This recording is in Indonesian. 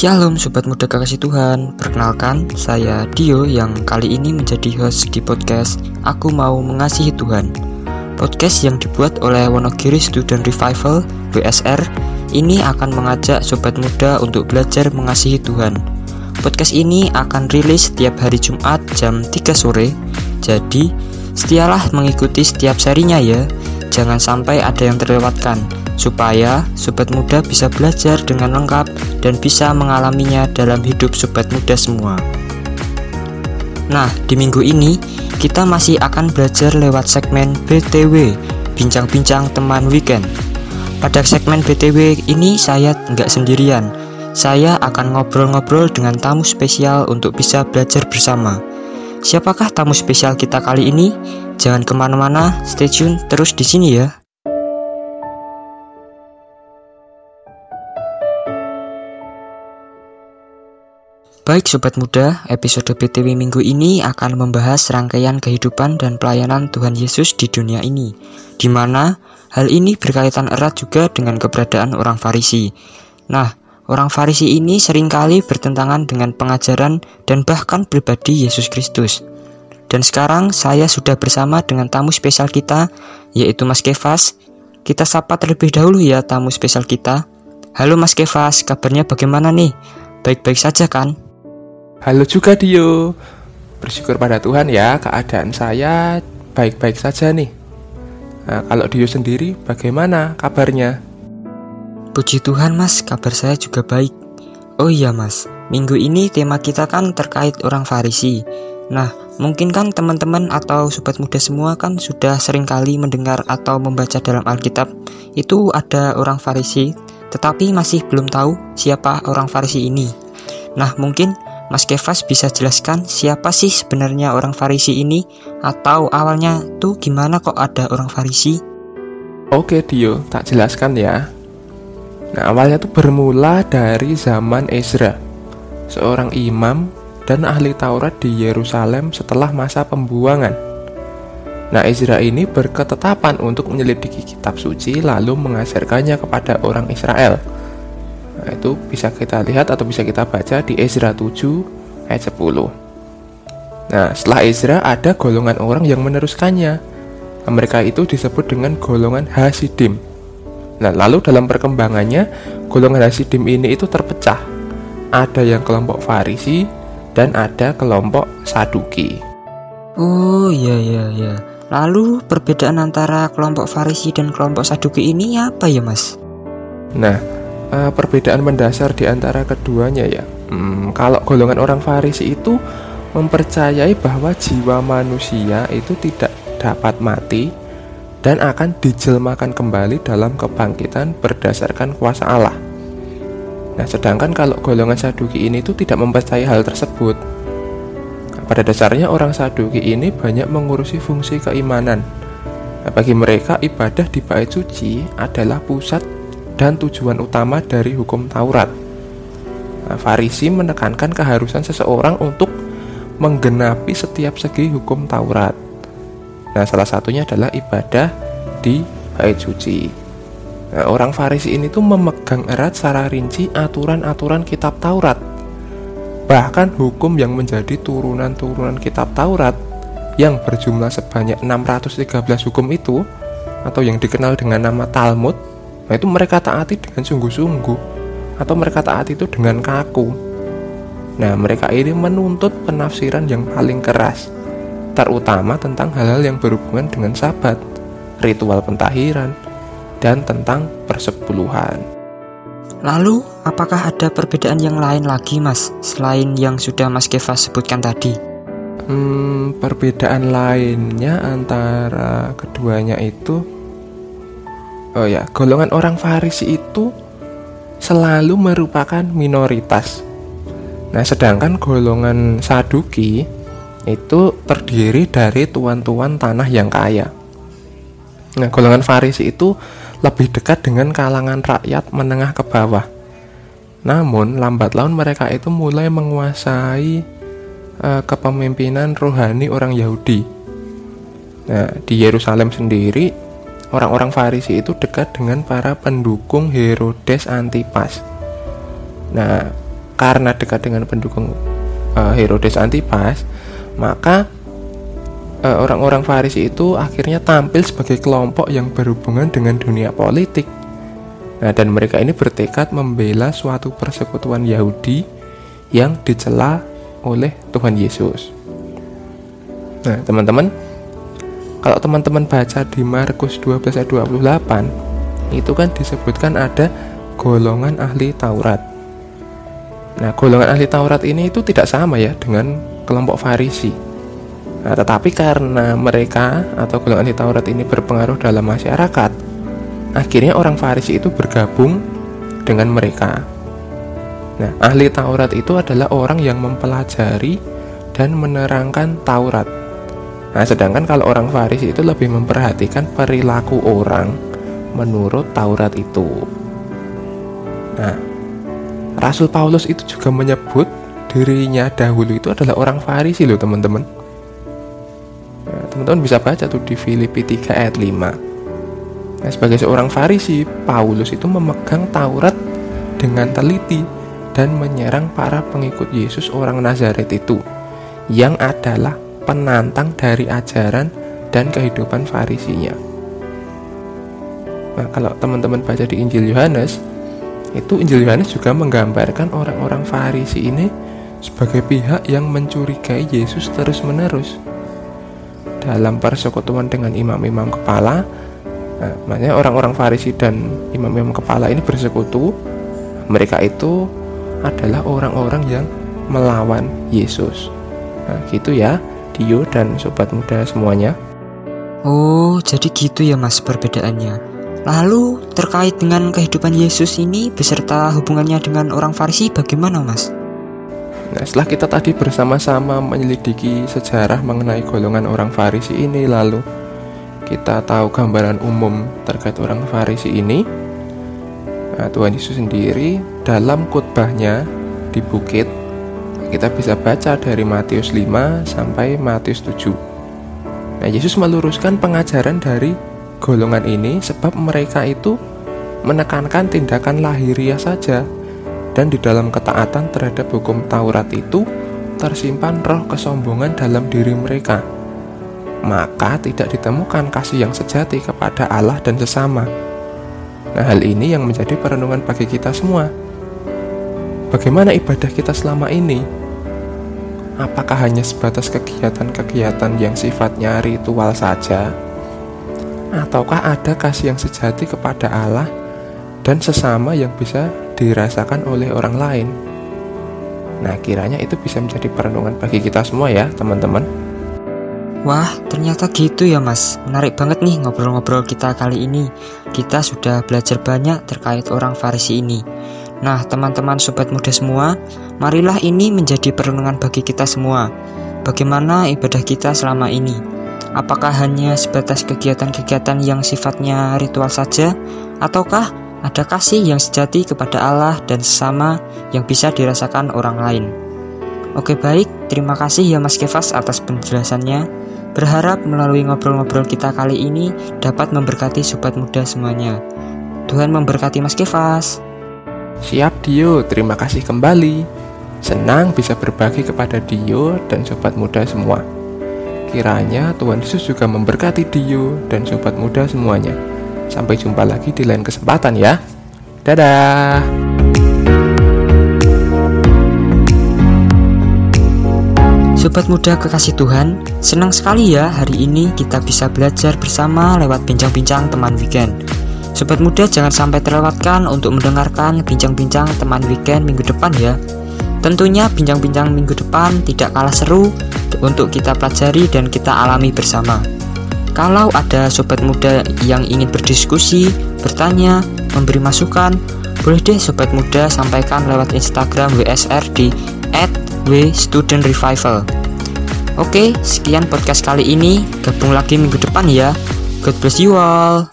Shalom Sobat Muda Kekasih Tuhan, perkenalkan saya Dio yang kali ini menjadi host di podcast Aku Mau Mengasihi Tuhan. Podcast yang dibuat oleh Wonogiri Student Revival WSR ini akan mengajak Sobat Muda untuk belajar mengasihi Tuhan. Podcast ini akan rilis setiap hari Jumat jam 3 sore, jadi setialah mengikuti setiap serinya ya, jangan sampai ada yang terlewatkan. Supaya Sobat Muda bisa belajar dengan lengkap dan bisa mengalaminya dalam hidup Sobat Muda semua. Nah, di minggu ini kita masih akan belajar lewat segmen BTW, Bincang-Bincang Teman Weekend. Pada segmen BTW ini saya nggak sendirian, saya akan ngobrol-ngobrol dengan tamu spesial untuk bisa belajar bersama. Siapakah tamu spesial kita kali ini? Jangan kemana-mana, stay tune terus di sini ya. Baik Sobat Muda, episode BTW minggu ini akan membahas rangkaian kehidupan dan pelayanan Tuhan Yesus di dunia ini, di mana hal ini berkaitan erat juga dengan keberadaan orang Farisi. Nah, orang Farisi ini seringkali bertentangan dengan pengajaran dan bahkan pribadi Yesus Kristus. Dan sekarang saya sudah bersama dengan tamu spesial kita, yaitu Mas Kefas. Kita sapa terlebih dahulu ya tamu spesial kita. Halo Mas Kefas, kabarnya bagaimana nih? Baik-baik saja kan? Halo juga Dio, bersyukur pada Tuhan ya, keadaan saya baik-baik saja nih. Nah, kalau Dio sendiri bagaimana kabarnya? Puji Tuhan Mas, kabar saya juga baik. Oh iya Mas, minggu ini tema kita kan terkait orang Farisi. Nah, mungkin kan teman-teman atau Sobat Muda semua kan sudah sering kali mendengar atau membaca dalam Alkitab itu ada orang Farisi, tetapi masih belum tahu siapa orang Farisi ini. Nah, mungkin Mas Kefas bisa jelaskan siapa sih sebenarnya orang Farisi ini, atau awalnya tuh gimana kok ada orang Farisi? Oke Dio, tak jelaskan ya. Nah, awalnya tuh bermula dari zaman Ezra, seorang imam dan ahli Taurat di Yerusalem setelah masa pembuangan. Nah, Ezra ini berketetapan untuk menyelidiki kitab suci lalu mengajarkannya kepada orang Israel. Nah, itu bisa kita lihat atau bisa kita baca di Ezra 7 ayat 10. Nah, setelah Ezra ada golongan orang yang meneruskannya. Nah, mereka itu disebut dengan golongan Hasidim. Nah, lalu dalam perkembangannya, golongan Hasidim ini itu terpecah. Ada yang kelompok Farisi dan ada kelompok Saduki. Oh iya iya iya. Lalu perbedaan antara kelompok Farisi dan kelompok Saduki ini apa ya Mas? Nah, perbedaan mendasar di antara keduanya ya. Kalau golongan orang Farisi itu mempercayai bahwa jiwa manusia itu tidak dapat mati dan akan dijelmakan kembali dalam kebangkitan berdasarkan kuasa Allah. Nah, sedangkan kalau golongan Saduki ini itu tidak mempercayai hal tersebut. Pada dasarnya orang Saduki ini banyak mengurusi fungsi keimanan. Nah, bagi mereka ibadah di bait suci adalah pusat dan tujuan utama dari hukum Taurat. Nah, Farisi menekankan keharusan seseorang untuk menggenapi setiap segi hukum Taurat. Nah, salah satunya adalah ibadah di bait suci. Nah, orang Farisi ini tuh memegang erat secara rinci aturan-aturan kitab Taurat. Bahkan hukum yang menjadi turunan-turunan kitab Taurat yang berjumlah sebanyak 613 hukum itu, atau yang dikenal dengan nama Talmud, nah itu mereka taati dengan sungguh-sungguh, atau mereka taati itu dengan kaku. Nah, mereka ini menuntut penafsiran yang paling keras, terutama tentang hal-hal yang berhubungan dengan sabat, ritual pentahiran, dan tentang persepuluhan. Lalu, apakah ada perbedaan yang lain lagi Mas, selain yang sudah Mas Kefas sebutkan tadi? Perbedaan lainnya antara keduanya itu, oh ya, golongan orang Farisi itu selalu merupakan minoritas. Nah, sedangkan golongan Saduki itu terdiri dari tuan-tuan tanah yang kaya. Nah, golongan Farisi itu lebih dekat dengan kalangan rakyat menengah ke bawah. Namun, lambat laun mereka itu mulai menguasai kepemimpinan rohani orang Yahudi. Nah, di Yerusalem sendiri, orang-orang Farisi itu dekat dengan para pendukung Herodes Antipas. Nah, karena dekat dengan pendukung Herodes Antipas, maka orang-orang Farisi itu akhirnya tampil sebagai kelompok yang berhubungan dengan dunia politik. Nah, dan mereka ini bertekad membela suatu persekutuan Yahudi yang dicela oleh Tuhan Yesus. Nah, teman-teman, kalau teman-teman baca di Markus 12 ayat 28, itu kan disebutkan ada golongan ahli Taurat. Nah, golongan ahli Taurat ini itu tidak sama ya dengan kelompok Farisi. Nah, tetapi karena mereka atau golongan ahli Taurat ini berpengaruh dalam masyarakat, akhirnya orang Farisi itu bergabung dengan mereka. Nah, ahli Taurat itu adalah orang yang mempelajari dan menerangkan Taurat. Nah, sedangkan kalau orang Farisi itu lebih memperhatikan perilaku orang menurut Taurat itu. Nah, Rasul Paulus itu juga menyebut dirinya dahulu itu adalah orang Farisi loh, teman-teman. Nah, teman-teman bisa baca tuh di Filipi 3 ayat 5. Nah, sebagai seorang Farisi, Paulus itu memegang Taurat dengan teliti dan menyerang para pengikut Yesus orang Nazaret itu, yang adalah penantang dari ajaran dan kehidupan Farisinya. Nah, kalau teman-teman baca di Injil Yohanes, itu Injil Yohanes juga menggambarkan orang-orang Farisi ini sebagai pihak yang mencurigai Yesus terus-menerus dalam persekutuan dengan imam-imam kepala. Nah, makanya orang-orang Farisi dan imam-imam kepala ini bersekutu. Mereka itu adalah orang-orang yang melawan Yesus. Nah, gitu ya, Dio dan sobat muda semuanya. Oh, jadi gitu ya Mas perbedaannya. Lalu terkait dengan kehidupan Yesus ini beserta hubungannya dengan orang Farisi bagaimana Mas? Nah, setelah kita tadi bersama-sama menyelidiki sejarah mengenai golongan orang Farisi ini, lalu kita tahu gambaran umum terkait orang Farisi ini. Nah, Tuhan Yesus sendiri dalam khotbahnya di bukit, kita bisa baca dari Matius 5 sampai Matius 7. Nah, Yesus meluruskan pengajaran dari golongan ini sebab mereka itu menekankan tindakan lahiriah saja, dan di dalam ketaatan terhadap hukum Taurat itu tersimpan roh kesombongan dalam diri mereka. Maka tidak ditemukan kasih yang sejati kepada Allah dan sesama. Nah, hal ini yang menjadi perenungan bagi kita semua. Bagaimana ibadah kita selama ini? Apakah hanya sebatas kegiatan-kegiatan yang sifatnya ritual saja? Ataukah ada kasih yang sejati kepada Allah dan sesama yang bisa dirasakan oleh orang lain? Nah, kiranya itu bisa menjadi perenungan bagi kita semua ya, teman-teman. Wah, ternyata gitu ya Mas. Menarik banget nih ngobrol-ngobrol kita kali ini. Kita sudah belajar banyak terkait orang Farisi ini. Nah, teman-teman sobat muda semua, marilah ini menjadi perenungan bagi kita semua. Bagaimana ibadah kita selama ini? Apakah hanya sebatas kegiatan-kegiatan yang sifatnya ritual saja? Ataukah ada kasih yang sejati kepada Allah dan sesama yang bisa dirasakan orang lain? Oke baik, terima kasih ya Mas Kefas atas penjelasannya. Berharap melalui ngobrol-ngobrol kita kali ini dapat memberkati sobat muda semuanya. Tuhan memberkati Mas Kefas. Siap Dio, terima kasih kembali. Senang bisa berbagi kepada Dio dan sobat muda semua. Kiranya Tuhan Yesus juga memberkati Dio dan sobat muda semuanya. Sampai jumpa lagi di lain kesempatan ya. Dadah. Sobat muda kekasih Tuhan, senang sekali ya hari ini kita bisa belajar bersama lewat bincang-bincang teman weekend. Sobat muda jangan sampai terlewatkan untuk mendengarkan bincang-bincang teman weekend minggu depan ya. Tentunya bincang-bincang minggu depan tidak kalah seru untuk kita pelajari dan kita alami bersama. Kalau ada sobat muda yang ingin berdiskusi, bertanya, memberi masukan, boleh deh sobat muda sampaikan lewat Instagram WSR di Student Revival. Oke, sekian podcast kali ini. Gabung lagi minggu depan ya. God bless you all.